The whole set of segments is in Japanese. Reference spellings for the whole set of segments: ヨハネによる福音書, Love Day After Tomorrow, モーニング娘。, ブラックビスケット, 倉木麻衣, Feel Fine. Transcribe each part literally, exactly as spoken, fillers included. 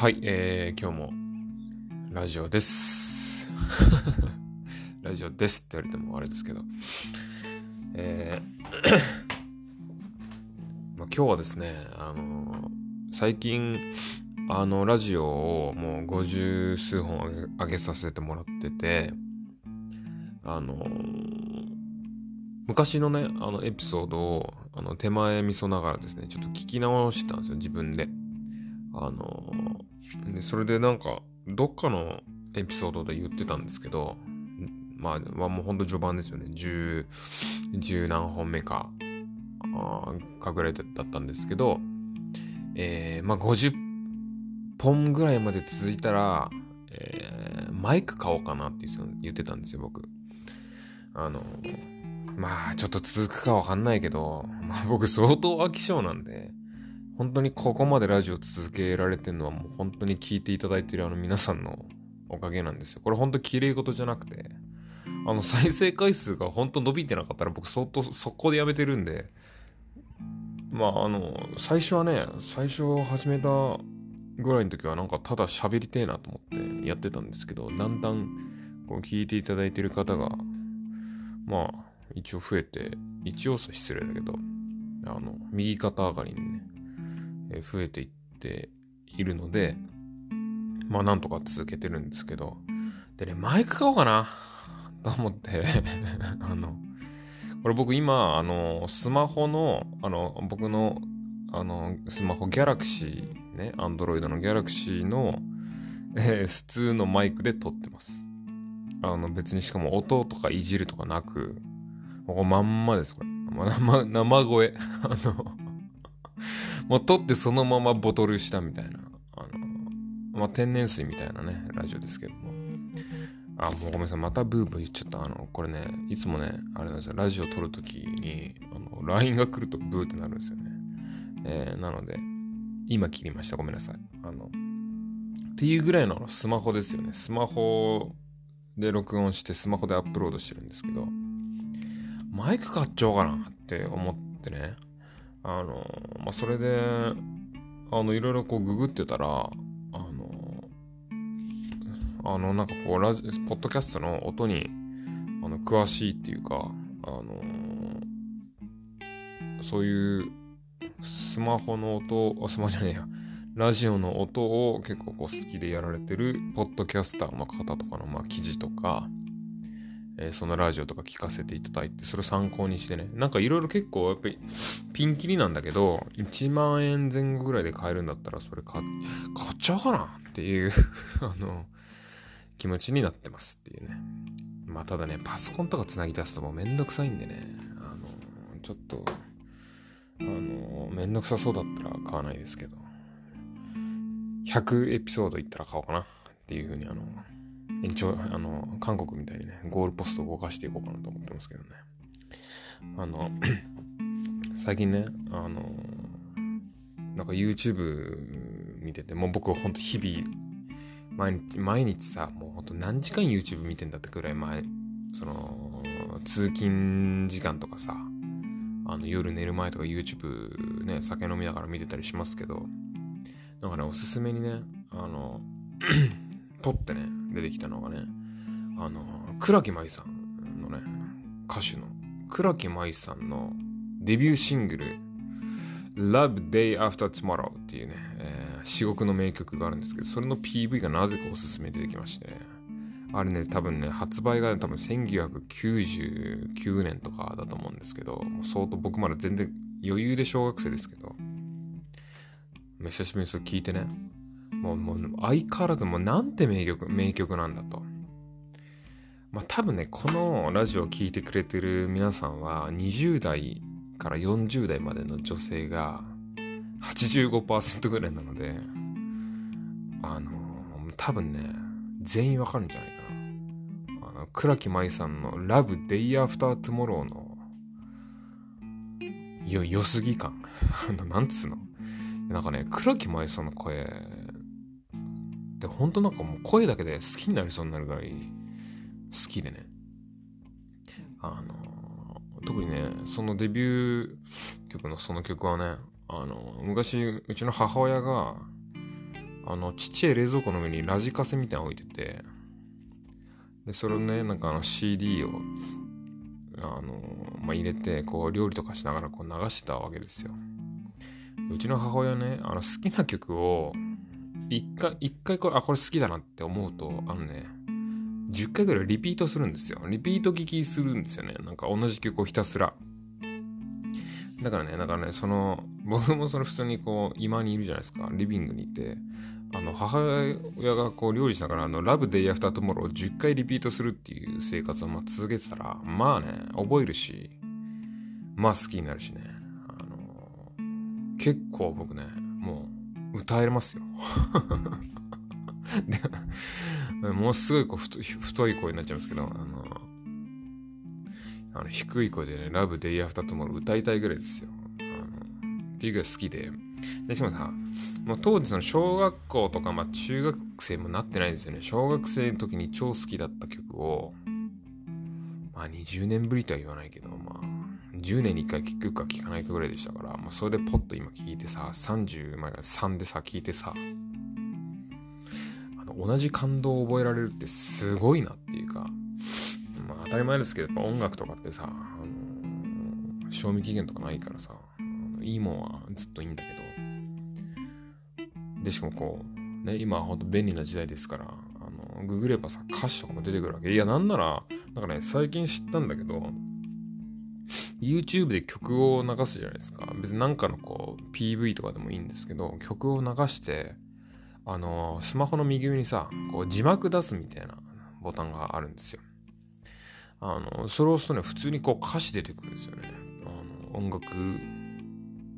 はい、えー、今日もラジオですラジオですって言われてもあれですけど、えーまあ、今日はですね、あのー、最近あのラジオをもうごじゅうすうほん上げさせてもらってて、あのー、昔のね、あのエピソードをあの手前味噌ながらですね、ちょっと聞き直してたんですよ、自分で。あのー、でそれでなんかどっかのエピソードで言ってたんですけど、まあ、まあ、もうほんと序盤ですよね。十、十何本目か、あ隠れてだったんですけど、えー、まあごじゅっぽんぐらいまで続いたら、えー、マイク買おうかなって言ってたんですよ、僕。あの、まあちょっと続くかわかんないけど、まあ、僕相当飽き性なんで、本当にここまでラジオ続けられてるのはもう本当に聞いていただいてるあの皆さんのおかげなんですよ。これ本当綺麗事じゃなくて、あの再生回数が本当伸びてなかったら僕相当速攻でやめてるんで、まああの最初はね、最初始めたぐらいの時はなんかただ喋りてえなと思ってやってたんですけど、だんだんこう聞いていただいてる方がまあ一応増えて、一応さ失礼だけど、あの右肩上がりにね、え増えていっているので、まあなんとか続けてるんですけど、でね、マイク買おうかなと思ってあのこれ僕今あのスマホのあの僕のあのスマホギャラクシーね、アンドロイドのギャラクシーの、えー、普通のマイクで撮ってます。あの別にしかも音とかいじるとかなく、ここまんまです。これ生、生声あのもう撮ってそのままボトルしたみたいな、あのまあ、天然水みたいなねラジオですけども。あ、もうごめんなさい、またブーブー言っちゃった。あのこれね、いつもねあれなんですよ、ラジオ撮るときにあの ライン が来るとブーってなるんですよね、えー、なので今切りました、ごめんなさい。あのっていうぐらいのスマホですよね。スマホで録音してスマホでアップロードしてるんですけど、マイク買っちゃおうかなって思ってね、あのまあそれであのいろいろこうググってたら、あのあのなんかこうラジポッドキャストの音にあの詳しいっていうか、あのそういうスマホの音、あ、スマホじゃねえや、ラジオの音を結構こう好きでやられてるポッドキャスターの方とかのまあ記事とか、えー、そのラジオとか聞かせていただいて、それを参考にしてね、なんかいろいろ結構やっぱりピンキリなんだけど、いちまんえんぜん後ぐらいで買えるんだったらそれ 買, 買っちゃおうかなっていうあの気持ちになってますっていうね。まあただね、パソコンとかつなぎ出すともうめんどくさいんでね、あのちょっとあのめんどくさそうだったら買わないですけど、ひゃくエピソードいったら買おうかなっていうふうに、あの延長、あの韓国みたいにねゴールポストを動かしていこうかなと思ってますけどね。あの最近ね、あのなんか YouTube 見てて、もう僕はほんと日々毎日毎日さ、もうほんと何時間 YouTube 見てんだってくらい、前その通勤時間とかさ、あの夜寝る前とか YouTube ね、酒飲みながら見てたりしますけど、なんかね、おすすめにね、あのポッてね出てきたのがね、あの倉木舞さんのね、歌手の倉木舞さんのデビューシングル Love Day After Tomorrow っていうね、えー、至極の名曲があるんですけど、それの ピーブイ がなぜかおすすめ出てきまして、ね、あれね多分ね発売が、ね、多分せんきゅうひゃくきゅうじゅうきゅうねんとかだと思うんですけど、もう相当僕まだ全然余裕で小学生ですけど、めっちゃ久しぶりにそれ聞いてね、もう、もう相変わらずもうなんて名曲、名曲なんだと。まあ多分ね、このラジオを聴いてくれてる皆さんはにじゅうだいからよんじゅうだいまでの女性が はちじゅうごパーセント ぐらいなので、あのー、多分ね全員わかるんじゃないかな。あの倉木舞さんの Love Day After Tomorrow のよ良すぎ感なんつうの、なんかね倉木舞さんの声で本当なんかもう声だけで好きになりそうになるぐらい好きでね、あの特にねそのデビュー曲のその曲はね、あの昔うちの母親があのちっちゃい冷蔵庫の上にラジカセみたいなの置いてて、でそれをね、なんかあの シーディー をあの、まあ、入れてこう料理とかしながらこう流してたわけですよ。うちの母親ね、あの好きな曲を一回一回これあこれ好きだなって思うと、あのねじゅっかいぐらいリピートするんですよ。リピート聞きするんですよね。なんか同じ曲をひたすら。だからね、なんかね、その僕もその普通にこう今にいるじゃないですか。リビングにいて、あの母親がこう料理しながらあのLove Day After Tomorrowをじゅっかいリピートするっていう生活をまあ続けてたら、まあね覚えるし、まあ好きになるしね。あの結構僕ねもう歌えますよ。でもうすごいこう 太, 太い声になっちゃいますけど、あのあの低い声でね、ラブデイアフタートモロー歌いたいぐらいですよ。あのっていうぐらい好きで。で、しかもさ、もう当時その小学校とか、まあ、中学生もなってないですよね。小学生の時に超好きだった曲を、まあにじゅうねんぶりとは言わないけど、まあじゅうねんにいっかい聴くか聴かないかぐらいでしたから、まあそれでポッと今聴いてさ、さんじゅうまえさんでさ、聴いてさ、あの同じ感動を覚えられるってすごいなっていうか、まあ、当たり前ですけど、やっぱ音楽とかってさ、あのー、賞味期限とかないからさ、いいもんはずっといいんだけど、でしかもこうね、今はほんと便利な時代ですから、あのググればさ歌詞とかも出てくるわけ。いや、なんならなんかね、最近知ったんだけど、 YouTube で曲を流すじゃないですか。別になんかのこう ピーブイ とかでもいいんですけど、曲を流してあのー、スマホの右上にさ、こう字幕出すみたいなボタンがあるんですよ。あのそれを押すとね、普通にこう歌詞出てくるんですよね。あの音楽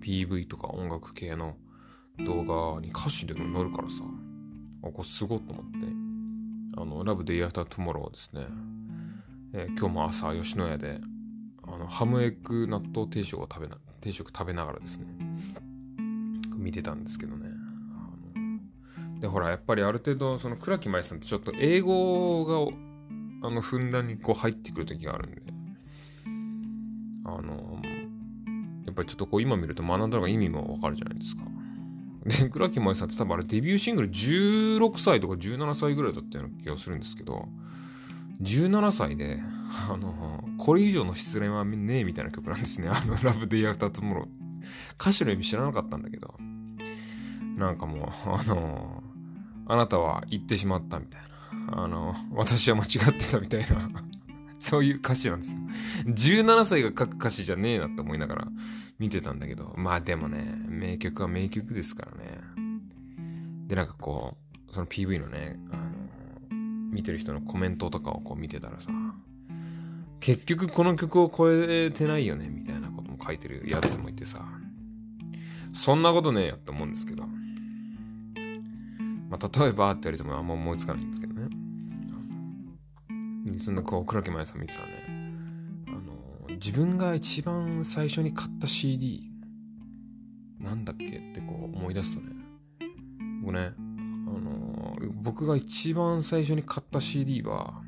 ピーブイ とか音楽系の動画に歌詞でも載るからさ、あ、これすごいと思って、あのLove Day After Tomorrowですね、えー、今日も朝吉野家であのハムエッグ納豆定食を食べな定食食べながらですね見てたんですけどね。あのでほらやっぱりある程度その倉木舞さんってちょっと英語があのふんだんにこう入ってくる時があるんで、あのやっぱりちょっとこう今見ると学んだのが意味もわかるじゃないですか。で倉木麻衣さんって多分あれデビューシングルじゅうろくさいとかじゅうななさいぐらいだったような気がするんですけど、じゅうななさいであのこれ以上の失恋はねえみたいな曲なんですね。あのLove Day After Tomorrow、歌詞の意味知らなかったんだけど、なんかもうあのあなたは言ってしまったみたいな、あの私は間違ってたみたいなそういう歌詞なんですよ。じゅうななさいが書く歌詞じゃねえなって思いながら見てたんだけど、まあでもね、名曲は名曲ですからね。でなんかこうその ピーブイ のね、あの見てる人のコメントとかをこう見てたらさ、結局この曲を超えてないよねみたいなことも書いてるやつもいてさ、そんなことねえよって思うんですけど、まあ、例えばって言われてもあんま思いつかないんですけどね。そんなこう倉木麻衣さん見てたらね、あの自分が一番最初に買った シーディー なんだっけってこう思い出すとね、僕ね、あの僕が一番最初に買った シーディー は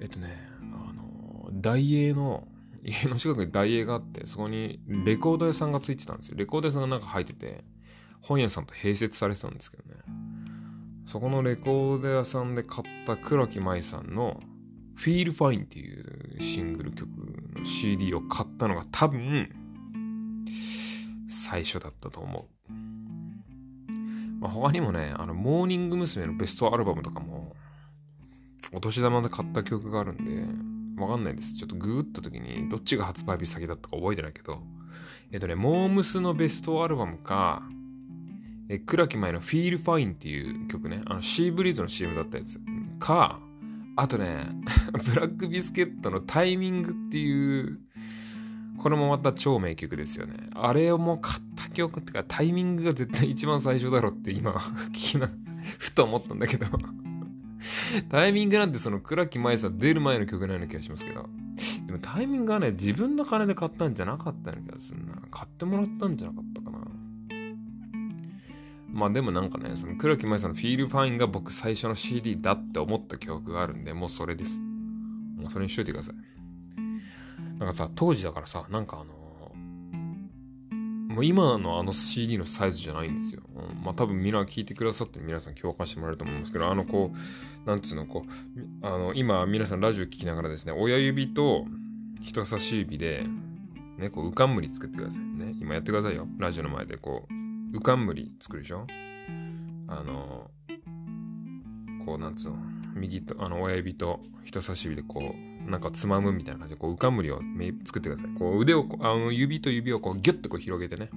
えっとね、あのダイエーの家の近くにダイエーがあって、そこにレコード屋さんがついてたんですよ。レコード屋さんがなんか入ってて、本屋さんと併設されてたんですけどね、そこのレコード屋さんで買った倉木麻衣さんのフィールファインっていうシングル曲の シーディー を買ったのが多分最初だったと思う。まあ、他にもね、あのモーニング娘。のベストアルバムとかもお年玉で買った曲があるんでわかんないです。ちょっとググった時にどっちが発売日先だったか覚えてないけど、えっとねモームスのベストアルバムか、え倉木麻衣のフィールファインっていう曲ね、あのシーブリーズの シーエム だったやつか、あとねブラックビスケットのタイミングっていう、これもまた超名曲ですよね。あれをもう買った曲ってか、タイミングが絶対一番最初だろって今聞きなふと思ったんだけどタイミングなんてその倉木麻衣さん出る前の曲のような気がしますけど、でもタイミングはね自分の金で買ったんじゃなかったような気がするな。買ってもらったんじゃなかったかな。まあでもなんかね、その黒木麻衣さんのフィールファインが僕最初の シーディー だって思った記憶があるんで、もうそれです。もうそれにしといてください。なんかさ、当時だからさ、なんかあのー、もう今のあの シーディー のサイズじゃないんですよ。うん、まあ多分みんな聞いてくださって皆さん共感してもらえると思うんですけど、あのこう、なんつうのこう、あの今皆さんラジオ聞きながらですね、親指と人差し指で、ね、こううかんむり作ってくださいね。今やってくださいよ。ラジオの前でこう、うかんむり作るでしょ。あの、こうなんつうの、右と、あの親指と人差し指でこう、なんかつまむみたいな感じでこう浮かむりを作ってください。こう腕をあの指と指をこうギュッとこう広げてね、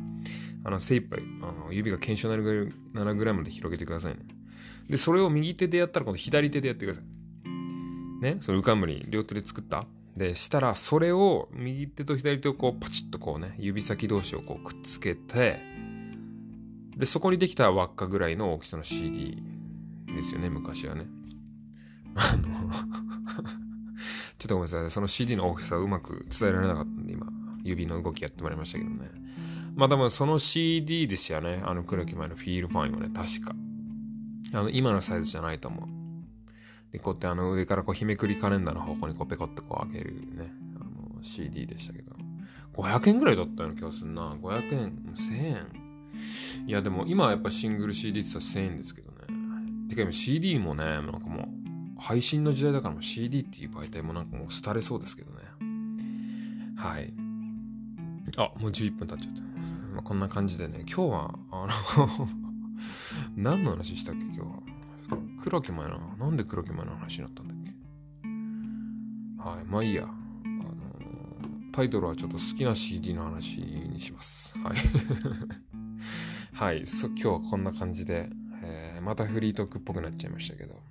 あの精一杯あの指が腱鞘になるぐらいまで広げてくださいね。でそれを右手でやったら今度左手でやってくださいね。その浮かむり両手で作ったでしたら、それを右手と左手をこうパチッとこうね、指先同士をこうくっつけて、でそこにできた輪っかぐらいの大きさの シーディー ですよね、昔はね。あのちょっとごめんなさい、その シーディー の大きさをうまく伝えられなかったんで、今指の動きやってもらいましたけどね。まあ多分その シーディー でしたよね、あの黒木前のフィールファインはね、確かあの今のサイズじゃないと思う。でこうやってあの上からこう日めくりカレンダーの方向にこうペコッとこう開けるね、あの シーディー でしたけど、ごひゃくえんぐらいだったような気がするな。ごひゃくえんせんえん、いやでも今はやっぱシングル シーディー って言ったらせんえんですけどね。てか今 シーディー もね、なんかもう配信の時代だからも シーディー っていう媒体もなんかもう廃れそうですけどね。はい。あ、もうじゅういっぷん経っちゃった。まあ、こんな感じでね、今日は、あの、何の話したっけ今日は。黒木前の、なんで黒木前の話になったんだっけ。はい、まあいいや。あの、タイトルはちょっと好きな シーディー の話にします。はい。はい、そ、今日はこんな感じで、えー、またフリートークっぽくなっちゃいましたけど。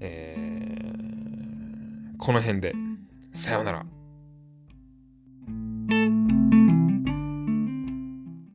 えー、この辺でさようなら。